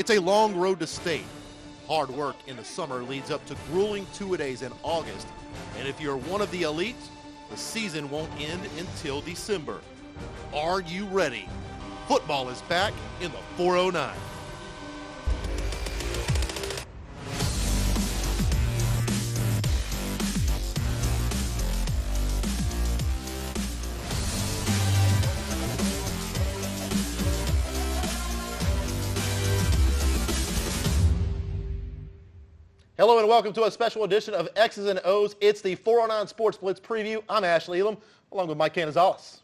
It's a long road to state. Hard work in the summer leads up to grueling two-a-days in August. And if you're one of the elite, the season won't end until December. Are you ready? Football is back in the 409. Hello and welcome to a special edition of X's and O's. It's the 409 Sports Blitz preview. I'm Ashley Elam, along with Mike Canizales.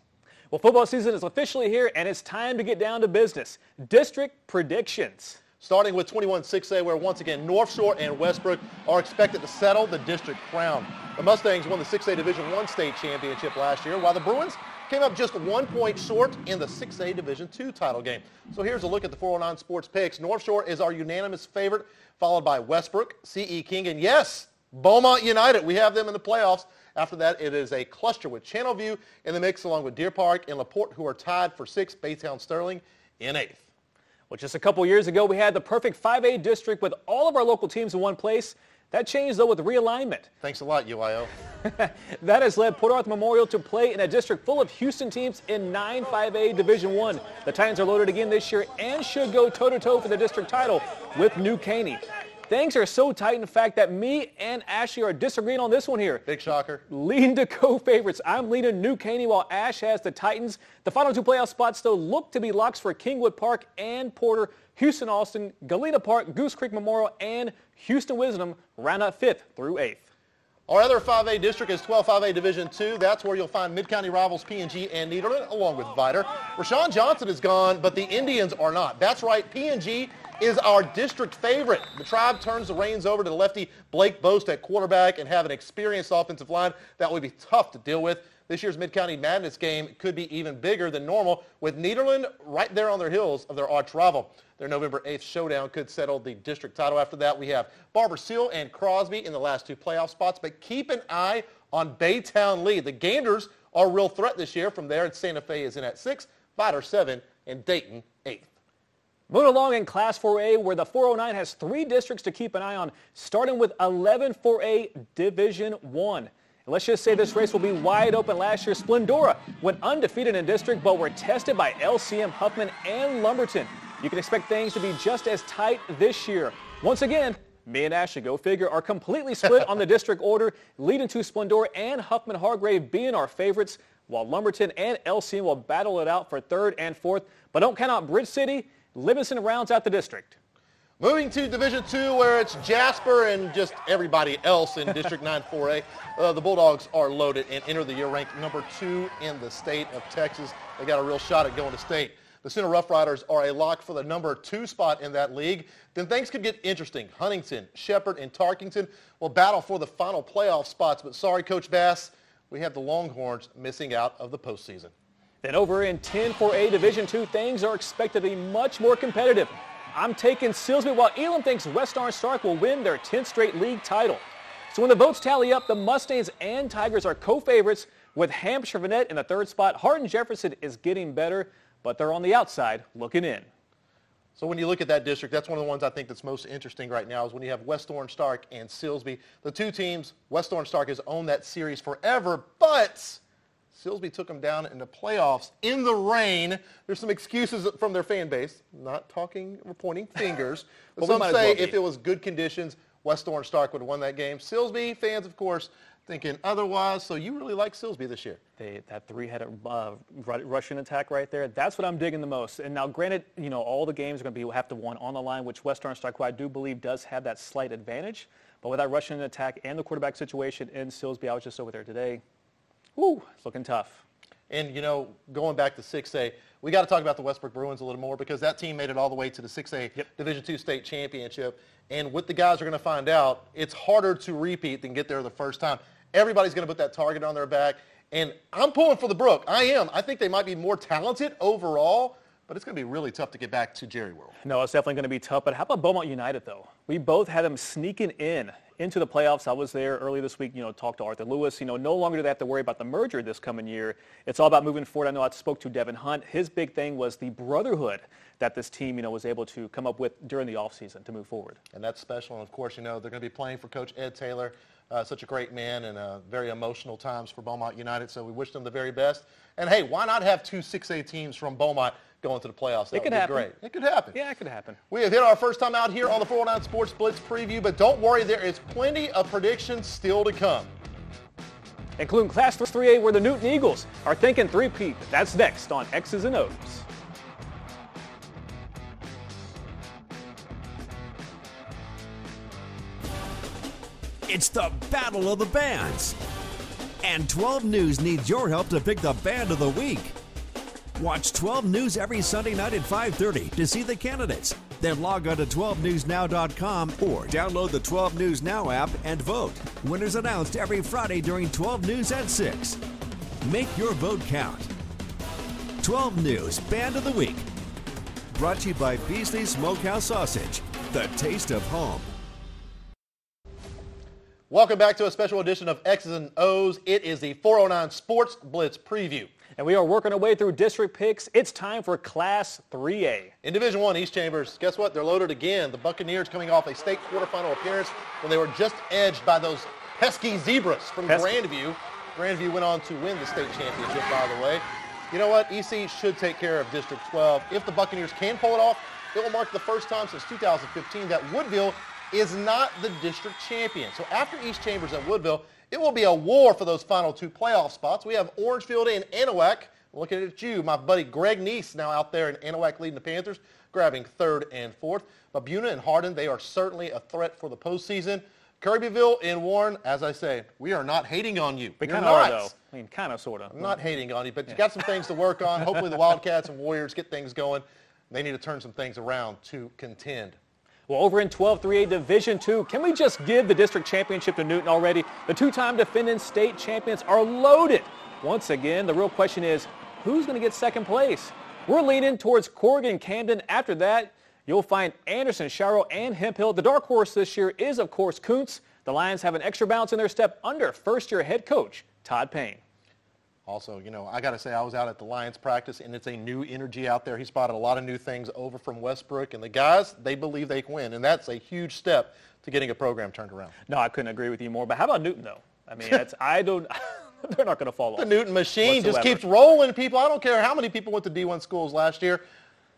Well, football season is officially here, and it's time to get down to business. District predictions. Starting with 21-6A, where once again North Shore and Westbrook are expected to settle the district crown. The Mustangs won the 6A Division I state championship last year, while the Bruins came up just 1 point short in the 6A Division II title game. So here's a look at the 409 Sports picks. North Shore is our unanimous favorite, followed by Westbrook, CE King, and yes, Beaumont United. We have them in the playoffs. After that, it is a cluster with Channelview in the mix, along with Deer Park and Laporte, who are tied for sixth, Baytown Sterling in eighth. Well, just a couple years ago, we had the perfect 5A district with all of our local teams in one place. That changed, though, with realignment. Thanks a lot, UIO. That has led Port Arthur Memorial to play in a district full of Houston teams in 9 5A Division I. The Titans are loaded again this year and should go toe-to-toe for the district title with New Caney. Things are so tight, in fact, that me and Ashley are disagreeing on this one here. Big shocker. Lean to co-favorites. I'm leaning New Caney while Ash has the Titans. The final two playoff spots, though, look to be locks for Kingwood Park and Porter. Houston Austin, Galena Park, Goose Creek Memorial, and Houston Wisdom round out 5th through 8th. Our other 5A district is 12 5A Division II. That's where you'll find Mid-County rivals P&G and Nederland, along with Vider. Rashawn Johnson is gone, but the Indians are not. That's right, P&G is our district favorite. The Tribe turns the reins over to the lefty Blake Boast at quarterback and have an experienced offensive line that would be tough to deal with. This year's Mid-County Madness game could be even bigger than normal, with Nederland right there on their heels of their arch rival. Their November 8th showdown could settle the district title. After that, we have Barber Seal and Crosby in the last two playoff spots, but keep an eye on Baytown Lee. The Ganders are a real threat this year. From there, Santa Fe is in at 6th, Vider 7th, and Dayton 8th. Moving along in Class 4A, where the 409 has 3 districts to keep an eye on, starting with 11 4A Division I. Let's just say this race will be wide open. Last year, Splendora went undefeated in district, but were tested by LCM, Huffman, and Lumberton. You can expect things to be just as tight this year. Once again, me and Ashley, go figure, are completely split on the district order, leading to Splendora and Huffman Hargrave being our favorites, while Lumberton and LCM will battle it out for 3rd and 4th. But don't count out Bridge City. Livingston rounds out the district. Moving to Division II, where it's Jasper and just everybody else in District 9 4A. The Bulldogs are loaded and enter the year ranked number 2 in the state of Texas. They got a real shot at going to state. The Center Rough Riders are a lock for the number 2 spot in that league. Then things could get interesting. Huntington, Shepherd, and Tarkington will battle for the final playoff spots. But sorry, Coach Bass, we have the Longhorns missing out of the postseason. Then over in 10 4A Division II, things are expected to be much more competitive. I'm taking Silsbee, while Elam thinks West Orange Stark will win their 10th straight league title. So when the votes tally up, the Mustangs and Tigers are co-favorites, with Hamshire-Fannett in the 3rd spot. Hardin-Jefferson is getting better, but they're on the outside looking in. So when you look at that district, that's one of the ones I think that's most interesting right now, is when you have West Orange Stark and Silsbee. The two teams, West Orange Stark has owned that series forever, but Silsbee took them down in the playoffs in the rain. There's some excuses from their fan base, not talking or pointing fingers. But well, some say if it was good conditions, West Orange Stark would have won that game. Silsbee fans, of course, thinking otherwise. So you really like Silsbee this year. That three-headed Russian attack right there, that's what I'm digging the most. And now, granted, you know, all the games are going to have to won on the line, which West Orange Stark, who I do believe does have that slight advantage. But with that Russian attack and the quarterback situation in Silsbee, I was just over there today. Woo, it's looking tough. And, you know, going back to 6A, we got to talk about the Westbrook Bruins a little more, because that team made it all the way to the 6A Division II state championship. And what the guys are going to find out, it's harder to repeat than get there the first time. Everybody's going to put that target on their back. And I'm pulling for the Brook. I am. I think they might be more talented overall, but it's going to be really tough to get back to Jerry World. No, it's definitely going to be tough. But how about Beaumont United, though? We both had them sneaking in into the playoffs. I was there earlier this week, talked to Arthur Lewis. No longer do they have to worry about the merger this coming year. It's all about moving forward. I know I spoke to Devin Hunt. His big thing was the brotherhood that this team, was able to come up with during the offseason to move forward. And that's special. And, of course, they're going to be playing for Coach Ed Taylor, such a great man, and very emotional times for Beaumont United. So we wish them the very best. And, hey, why not have two 6A teams from Beaumont going to the playoffs? That would be great. It could happen. Yeah, it could happen. We have hit our first time out here on the 409 Sports Blitz preview, but don't worry, there is plenty of predictions still to come, including Class 3A, where the Newton Eagles are thinking three-peat. That's next on X's and O's. It's the Battle of the Bands, and 12 News needs your help to pick the Band of the Week. Watch 12 News every Sunday night at 5:30 to see the candidates. Then log on to 12newsnow.com or download the 12 News Now app and vote. Winners announced every Friday during 12 News at 6. Make your vote count. 12 News Band of the Week. Brought to you by Beasley Smokehouse Sausage, the taste of home. Welcome back to a special edition of X's and O's. It is the 409 Sports Blitz preview. And we are working our way through district picks. It's time for Class 3A. In Division I, East Chambers, guess what? They're loaded again. The Buccaneers coming off a state quarterfinal appearance when they were just edged by those pesky Zebras from Grandview. Grandview went on to win the state championship, by the way. You know what? EC should take care of District 12. If the Buccaneers can pull it off, it will mark the first time since 2015 that Woodville is not the district champion. So after East Chambers and Woodville, it will be a war for those final two playoff spots. We have Orangefield and Anahuac. Looking at you, my buddy Greg Neese now out there in Anahuac leading the Panthers, grabbing third and fourth. Mabuna and Hardin, they are certainly a threat for the postseason. Kirbyville and Warren, as I say, we are not hating on you. We kind of are, though. I mean, kind of, sort of. I'm not hating on you, but you got some things to work on. Hopefully the Wildcats and Warriors get things going. They need to turn some things around to contend. Well, over in 12-3A Division II, can we just give the district championship to Newton already? The two-time defending state champions are loaded. Once again, the real question is, who's going to get second place? We're leaning towards Corrigan Camden. After that, you'll find Anderson, Shiro, and Hemp Hill. The dark horse this year is, of course, Kuntz. The Lions have an extra bounce in their step under first-year head coach Todd Payne. Also, I got to say, I was out at the Lions practice, and it's a new energy out there. He spotted a lot of new things over from Westbrook, and the guys, they believe they can win, and that's a huge step to getting a program turned around. No, I couldn't agree with you more, but how about Newton, though? I mean, they're not going to fall off. The Newton machine whatsoever. Just keeps rolling, people. I don't care how many people went to D1 schools last year.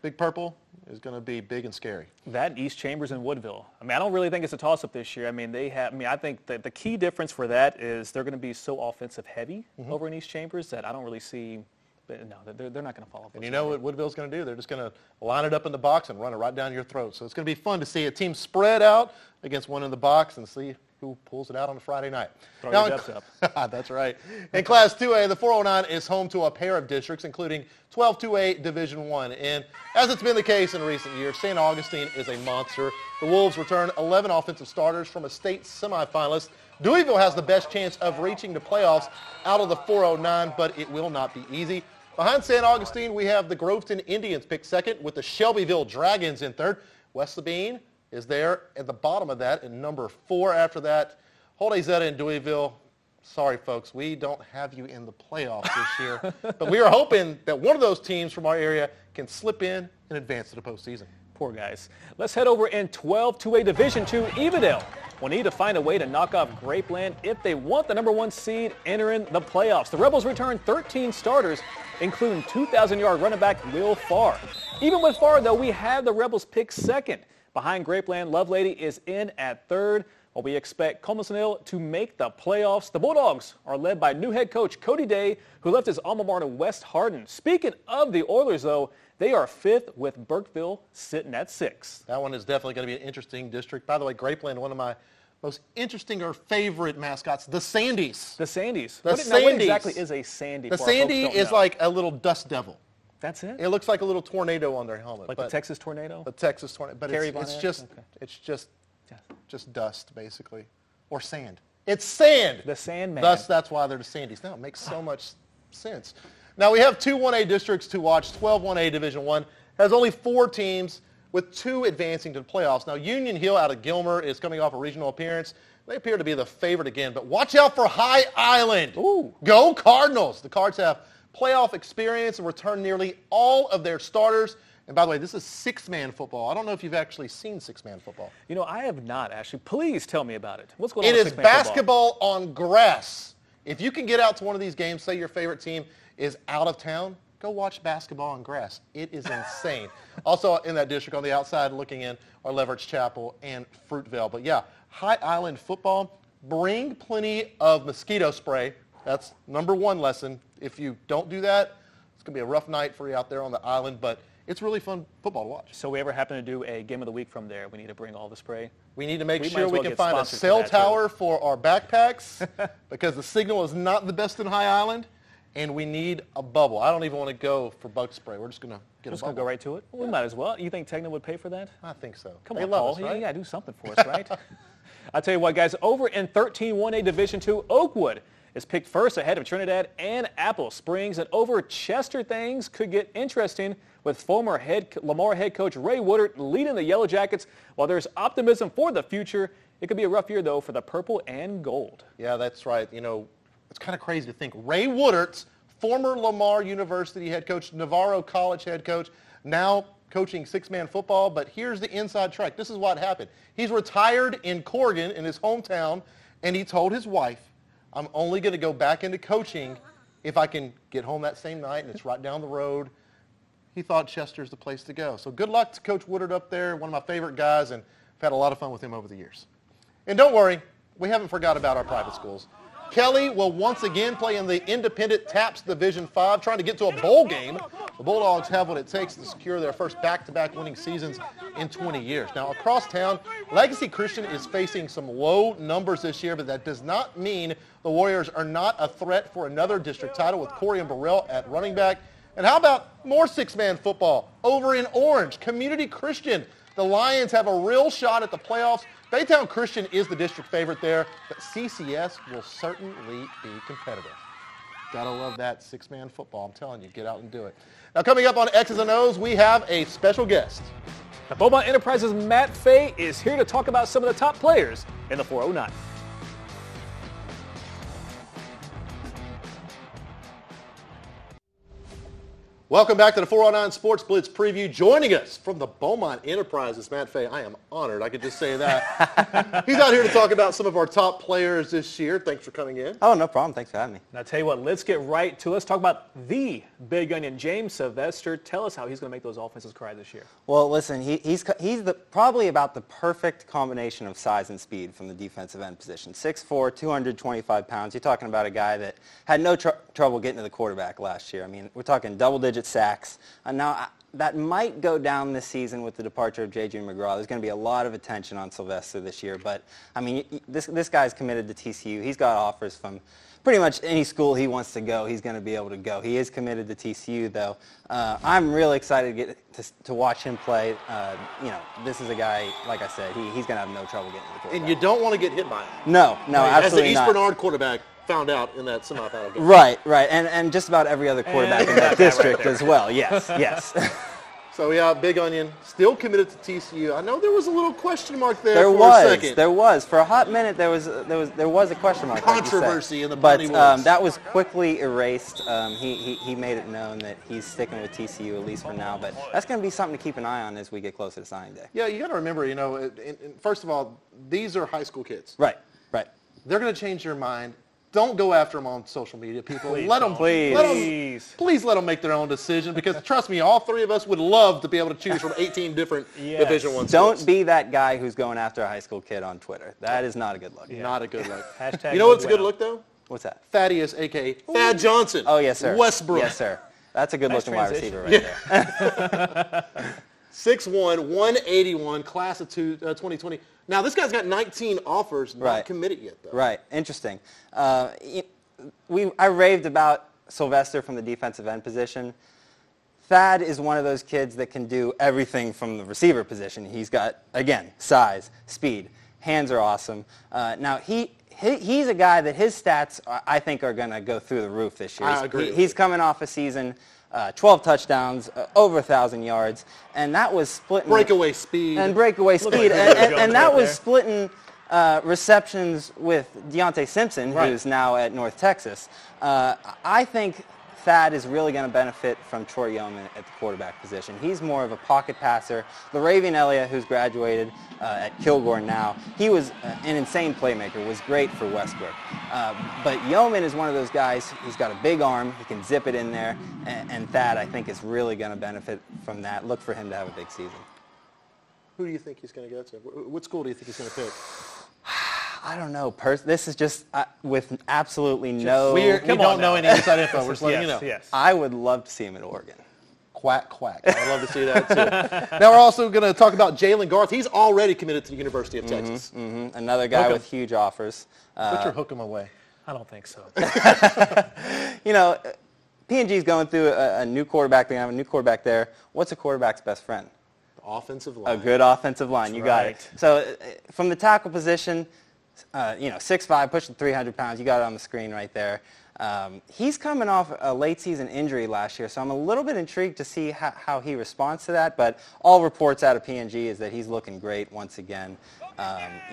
Big Purple is going to be big and scary. That East Chambers and Woodville. I mean, I don't really think it's a toss-up this year. I mean, I think that the key difference for that is they're going to be so offensive heavy over in East Chambers that I don't really see. No, they're not going to fall off. And you know what Woodville's going to do? They're just going to line it up in the box and run it right down your throat. So it's going to be fun to see a team spread out against one in the box and see who pulls it out on a Friday night. Throw your depths up. That's right. In Class 2A, the 409 is home to a pair of districts, including 12-2A Division I. And as it's been the case in recent years, St. Augustine is a monster. The Wolves return 11 offensive starters from a state semifinalist. Deweyville has the best chance of reaching the playoffs out of the 409, but it will not be easy. Behind St. Augustine, we have the Groveton Indians picked second, with the Shelbyville Dragons in third. West Sabine is there at the bottom of that, and number 4 after that. Holdezetta and Deweyville, sorry, folks, we don't have you in the playoffs this year. But we are hoping that one of those teams from our area can slip in and advance to the postseason. Poor guys. Let's head over in 12-2A Division II. Evadale will need to find a way to knock off Grapeland if they want the number 1 seed entering the playoffs. The Rebels return 13 starters, including 2,000-yard running back Will Farr. Even with Farr, though, we have the Rebels pick second. Behind Grapeland, Lovelady is in at third. While we expect Coleman Hill to make the playoffs, the Bulldogs are led by new head coach Cody Day, who left his alma mater West Hardin. Speaking of the Oilers, though, they are fifth with Burkeville sitting at 6th. That one is definitely going to be an interesting district. By the way, Grapeland, one of my most interesting or favorite mascots, the Sandies. The Sandies. What exactly is a Sandy? The Sandy is like a little dust devil. That's it? It looks like a little tornado on their helmet. Like the Texas tornado? The Texas tornado. But it's just dust, basically. Or sand. It's sand. The Sandman. Thus, that's why they're the Sandies. Now, it makes so much sense. Now, we have two 1A districts to watch. 12-1A Division I has only 4 teams. with two advancing to the playoffs. Now, Union Hill out of Gilmer is coming off a regional appearance. They appear to be the favorite again, but watch out for High Island. Ooh. Go Cardinals. The Cards have playoff experience and return nearly all of their starters. And by the way, this is six-man football. I don't know if you've actually seen six-man football. You know, I have not, Ashley. Please tell me about it. What's going on with six-man football? It is basketball on grass. If you can get out to one of these games, say your favorite team is out of town, go watch basketball on grass. It is insane. Also in that district on the outside looking in are Leverett's Chapel and Fruitvale. But, yeah, High Island football, bring plenty of mosquito spray. That's number one lesson. If you don't do that, it's going to be a rough night for you out there on the island, but it's really fun football to watch. So we ever happen to do a game of the week from there, we need to bring all the spray? We need to make sure we can find a cell tower for our backpacks because the signal is not the best in High Island, and we need a bubble. I don't even want to go for bug spray. We're just going to get a bubble. Just going to go right to it? Well, we might as well. You think Tegna would pay for that? I think so. Come on, Paul. You got to do something for us, right? I'll tell you what, guys. Over in 13-1A Division II, Oakwood is picked first ahead of Trinidad and Apple Springs. And over Chester, things could get interesting with former Lamar head coach Ray Woodard leading the Yellow Jackets. While there's optimism for the future, it could be a rough year, though, for the purple and gold. Yeah, that's right. You know, it's kind of crazy to think. Ray Woodard's former Lamar University head coach, Navarro College head coach, now coaching six-man football. But here's the inside track. This is what happened. He's retired in Corgan in his hometown, and he told his wife, I'm only going to go back into coaching if I can get home that same night, and it's right down the road. He thought Chester's the place to go. So good luck to Coach Woodard up there, one of my favorite guys, and I've had a lot of fun with him over the years. And don't worry, we haven't forgot about our private schools. Kelly will once again play in the independent TAPS Division 5, trying to get to a bowl game. The Bulldogs have what it takes to secure their first back-to-back winning seasons in 20 years. Now, across town, Legacy Christian is facing some low numbers this year, but that does not mean the Warriors are not a threat for another district title with Corey and Burrell at running back. And how about more six-man football over in Orange? Community Christian. The Lions have a real shot at the playoffs. Baytown Christian is the district favorite there, but CCS will certainly be competitive. Gotta love that six-man football. I'm telling you, get out and do it. Now, coming up on X's and O's, we have a special guest. Now, Beaumont Enterprises' Matt Fay is here to talk about some of the top players in the 409. Welcome back to the 409 Sports Blitz Preview. Joining us from the Beaumont Enterprises, Matt Fay. I am honored. I could just say that. He's out here to talk about some of our top players this year. Thanks for coming in. Oh, no problem. Thanks for having me. Now, I tell you what, let's get right to it. Let's talk about the big onion, James Sylvester. Tell us how he's going to make those offenses cry this year. Well, listen, he's probably about the perfect combination of size and speed from the defensive end position. 6'4", 225 pounds. You're talking about a guy that had no trouble getting to the quarterback last year. I mean, we're talking double-digit sacks. And now that might go down this season with the departure of J.J. McGraw. There's going to be a lot of attention on Sylvester this year. But, I mean, this guy's committed to TCU. He's got offers from pretty much any school he wants to go. He's going to be able to go. He is committed to TCU, though. I'm really excited to watch him play. You know, this is a guy, like I said, he's going to have no trouble getting to the quarterback. And you don't want to get hit by him. No, I mean, absolutely not. As the East Bernard quarterback found out in that semifinal game. Right, and just about every other quarterback in that district as well. Yes. So, yeah, big onion, still committed to TCU. I know there was a little question mark there for a second. There was. For a hot minute, there was a question mark. Controversy in the body works. But that was quickly erased. He made it known that he's sticking with TCU, at least for now. But that's going to be something to keep an eye on as we get closer to signing day. Yeah, you got to remember, you know, first of all, these are high school kids. Right. They're going to change their mind. Don't go after them on social media, people. Please let them make their own decision because, trust me, all three of us would love to be able to choose from 18 different Division I schools. Don't be that guy who's going after a high school kid on Twitter. That is not a good look. Yeah. Not a good look. Hashtag you know what's a good look, though? What's that? Thaddeus, a.k.a. Thad Johnson. Oh, yes, sir. Westbrook. Yes, sir. That's a good-looking wide receiver right there. 6'1", 181, class of 2020. Now, this guy's got 19 offers, not committed yet, though. Right. Interesting. I raved about Sylvester from the defensive end position. Thad is one of those kids that can do everything from the receiver position. He's got, again, size, speed. Hands are awesome. Now, he's a guy that his stats, I think, are going to go through the roof this year. I agree. He's coming off a season 12 touchdowns, over 1,000 yards, and that was splitting... Breakaway speed. And breakaway speed, and that was splitting... receptions with Deontay Simpson, right, who's now at North Texas. I think Thad is really going to benefit from Troy Yeoman at the quarterback position. He's more of a pocket passer. LaRavian Elliott, who's graduated at Kilgore now, he was an insane playmaker, was great for Westbrook. But Yeoman is one of those guys, he's got a big arm, he can zip it in there, and Thad, I think, is really going to benefit from that. Look for him to have a big season. Who do you think he's going to go to? What school do you think he's going to pick? I don't know. This is just with absolutely no... Weird. We don't know any inside info. We're just letting you know. Yes. I would love to see him at Oregon. Quack, quack. I'd love to see that, too. Now we're also going to talk about Jalen Garth. He's already committed to the University of Texas. Mm-hmm. Another guy with huge offers. Put your hook him away. I don't think so. You know, P&G's going through a new quarterback. They have a new quarterback there. What's a quarterback's best friend? Offensive line. A good offensive line. That's you got right. It. So from the tackle position... you know, 6'5", pushing 300 pounds. You got it on the screen right there. He's coming off a late-season injury last year, so I'm a little bit intrigued to see how he responds to that. But all reports out of P&G is that he's looking great once again.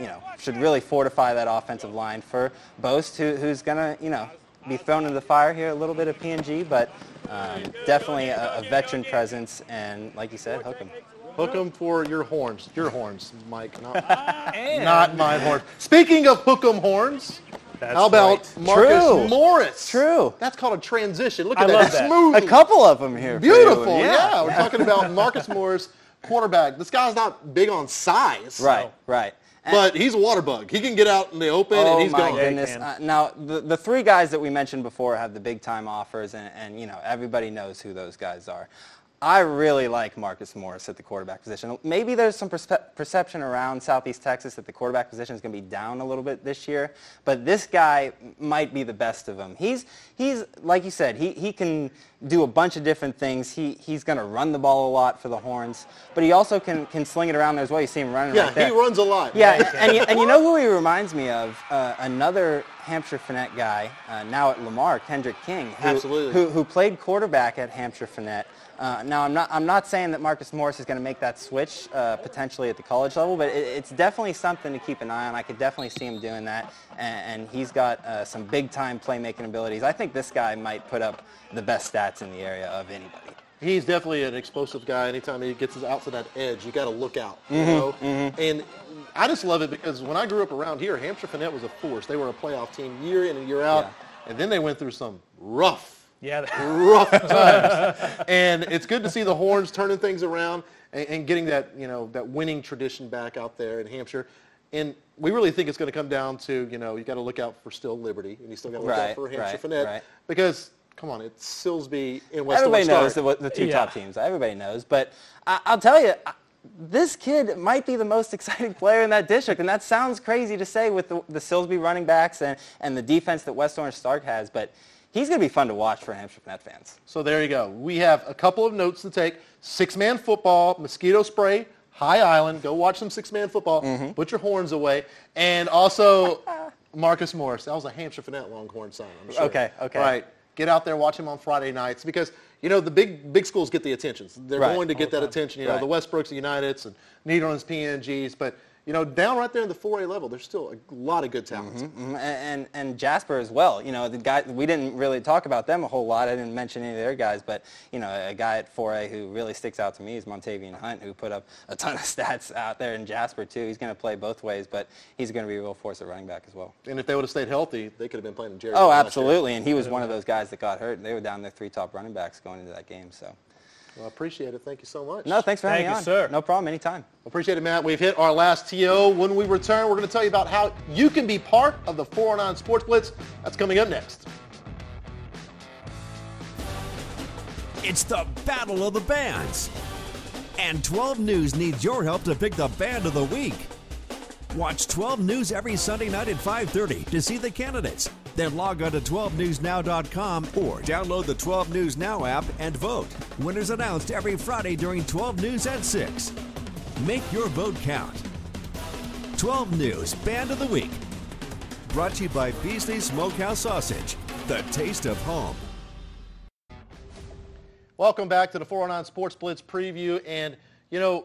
You know, should really fortify that offensive line for Boast, who's going to, you know, be thrown into the fire here a little bit of P&G, but definitely a veteran presence. And like you said, hook him. Hook them for your horns. Your horns, Mike, not my horns. Speaking of hook 'em horns, that's how about right. Marcus True. Morris? True. That's called a transition. Look at that. It's smooth. A couple of them here. Beautiful. Yeah. We're talking about Marcus Morris, quarterback. This guy's not big on size. Right, so. Right. But he's a water bug. He can get out in the open, and he's gone. Oh, my goodness. Now, the three guys that we mentioned before have the big-time offers, and, you know, everybody knows who those guys are. I really like Marcus Morris at the quarterback position. Maybe there's some perception around Southeast Texas that the quarterback position is going to be down a little bit this year, but this guy might be the best of them. He's like you said, he can do a bunch of different things. He's going to run the ball a lot for the Horns, but he also can sling it around there as well. You see him running right there. Yeah, he runs a lot. Yeah, right. and you know who he reminds me of? Another Hamshire-Fannett guy, now at Lamar, Kendrick King, who played quarterback at Hamshire-Fannett. Now, I'm not saying that Marcus Morris is going to make that switch potentially at the college level, but it's definitely something to keep an eye on. I could definitely see him doing that, and he's got some big-time playmaking abilities. I think this guy might put up the best stats in the area of anybody. He's definitely an explosive guy. Anytime he gets out to that edge, you got to look out. You know? Mm-hmm. And I just love it because when I grew up around here, Hamshire-Fannett was a force. They were a playoff team year in and year out, and then they went through some rough times. And it's good to see the Horns turning things around and getting that, you know, that winning tradition back out there in Hampshire. And we really think it's going to come down to, you know, you got to look out for still Liberty, and you still got to look out for Hamshire-Fannett because, come on, it's Silsbee and West Orange Stark. Everybody knows the two top teams. Everybody knows. But I'll tell you, this kid might be the most exciting player in that district, and that sounds crazy to say with the Silsbee running backs and the defense that West Orange Stark has, but he's going to be fun to watch for Hamshire-Fannett fans. So there you go. We have a couple of notes to take. Six-man football, mosquito spray, High Island. Go watch some six-man football. Mm-hmm. Put your horns away. And also Marcus Morris. That was a Hamshire-Fannett Longhorn sign, I'm sure. Okay. All right. Get out there, watch him on Friday nights because, you know, the big schools get the attentions. They're going to get that attention. You know, the Westbrooks, the Uniteds, and Nederland's, PNGs. But, you know, down right there in the 4A level, there's still a lot of good talents. Mm-hmm, and Jasper as well. You know, the guy, we didn't really talk about them a whole lot. I didn't mention any of their guys, but, you know, a guy at 4A who really sticks out to me is Montavian Hunt, who put up a ton of stats out there in Jasper, too. He's going to play both ways, but he's going to be a real force at running back as well. And if they would have stayed healthy, they could have been playing in Jerry. Oh, absolutely, and he was one of those guys that got hurt. They were down their three top running backs going into that game, so. Well, I appreciate it. Thank you so much. No, thanks for having me on. Thank you, sir. No problem. Anytime. Appreciate it, Matt. We've hit our last TO. When we return, we're going to tell you about how you can be part of the 409 Sports Blitz. That's coming up next. It's the Battle of the Bands. And 12 News needs your help to pick the Band of the Week. Watch 12 News every Sunday night at 5:30 to see the candidates. Then log on to 12newsnow.com or download the 12 News Now app and vote. Winners announced every Friday during 12 News at 6. Make your vote count. 12 News Band of the Week. Brought to you by Beasley Smokehouse Sausage, the taste of home. Welcome back to the 409 Sports Blitz preview, and you know,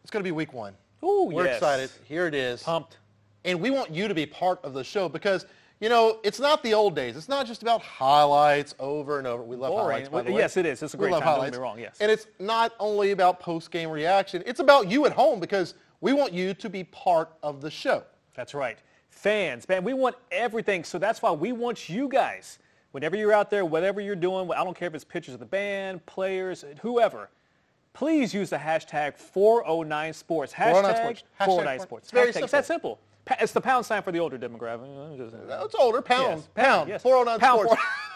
it's going to be week one. Ooh, we're excited. Here it is. Pumped. And we want you to be part of the show because, you know, it's not the old days. It's not just about highlights over and over. We love highlights, by the way. Yes, it is. It's a great time. Don't get me wrong, yes. And it's not only about post-game reaction. It's about you at home because we want you to be part of the show. That's right. Fans, man, we want everything. So that's why we want you guys, whenever you're out there, whatever you're doing, I don't care if it's pictures of the band, players, whoever, please use the hashtag 409sports. Hashtag 409sports. Very simple. It's that simple. It's the pound sign for the older demographic. It's older. Pound. Yes. Pound. Yes. 409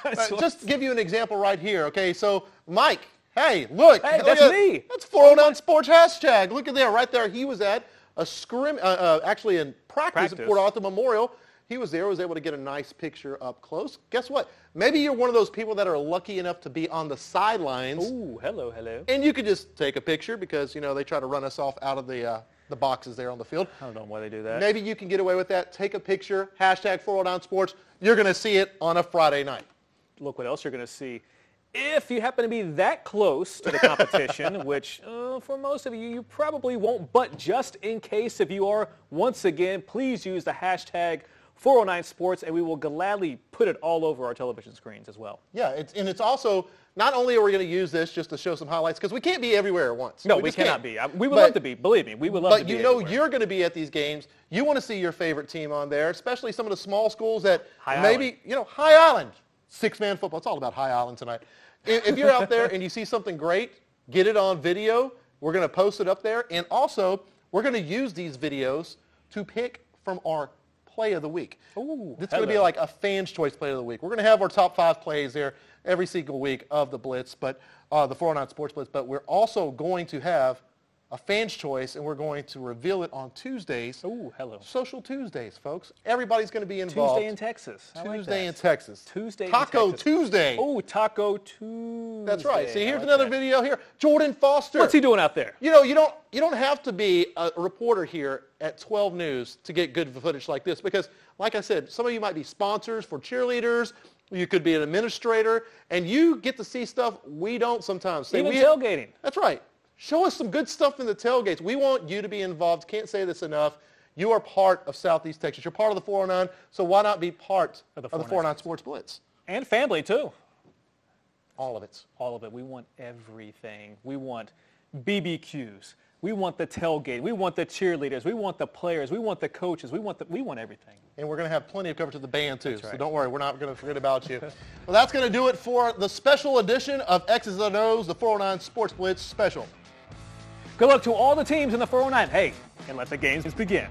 sports. Just to give you an example right here, okay? So, Mike, hey, look. Hey, that's me. That's 409 sports hashtag. Look at there. Right there, he was at a scrim, actually in practice at Port Arthur Memorial. He was there, was able to get a nice picture up close. Guess what? Maybe you're one of those people that are lucky enough to be on the sidelines. Ooh, hello, hello. And you could just take a picture because, you know, they try to run us off out of the boxes there on the field. I don't know why they do that. Maybe you can get away with that. Take a picture, hashtag 409 Sports. You're going to see it on a Friday night. Look what else you're going to see. If you happen to be that close to the competition, which for most of you, you probably won't, but just in case if you are, once again, please use the hashtag 409 Sports, and we will gladly put it all over our television screens as well. Yeah, and it's also, not only are we going to use this just to show some highlights, because we can't be everywhere at once. No, we cannot be. We would love to be. Believe me, we would love to be. But you know you're going to be at these games. You want to see your favorite team on there, especially some of the small schools that maybe, you know, High Island, six-man football. It's all about High Island tonight. If you're out there and you see something great, get it on video. We're going to post it up there. And also, we're going to use these videos to pick from our play of the week. Ooh, it's going to be like a fan's choice play of the week. We're going to have our top 5 plays there every single week of the Blitz, but the 409 Sports Blitz. But we're also going to have a fan's choice, and we're going to reveal it on Tuesdays. Ooh, hello. Social Tuesdays, folks. Everybody's going to be involved. Tuesday in Texas. Tuesday Taco in Texas. Tuesday. Oh, Taco Tuesday. That's right. See, here's another video here. Jordan Foster. What's he doing out there? You know, you don't have to be a reporter here at 12 News to get good footage like this because, like I said, some of you might be sponsors for cheerleaders. You could be an administrator, and you get to see stuff we don't sometimes see. Even tailgating. That's right. Show us some good stuff in the tailgates. We want you to be involved. Can't say this enough. You are part of Southeast Texas. You're part of the 409, so why not be part of the 409 Sports Blitz? And family, too. All of it. All of it. We want everything. We want BBQs. We want the tailgate. We want the cheerleaders. We want the players. We want the coaches. We want everything. And we're going to have plenty of coverage of the band, too. That's right. So don't worry. We're not going to forget about you. Well, that's going to do it for the special edition of X's and O's, the 409 Sports Blitz special. Good luck to all the teams in the 409. Hey, and let the games begin.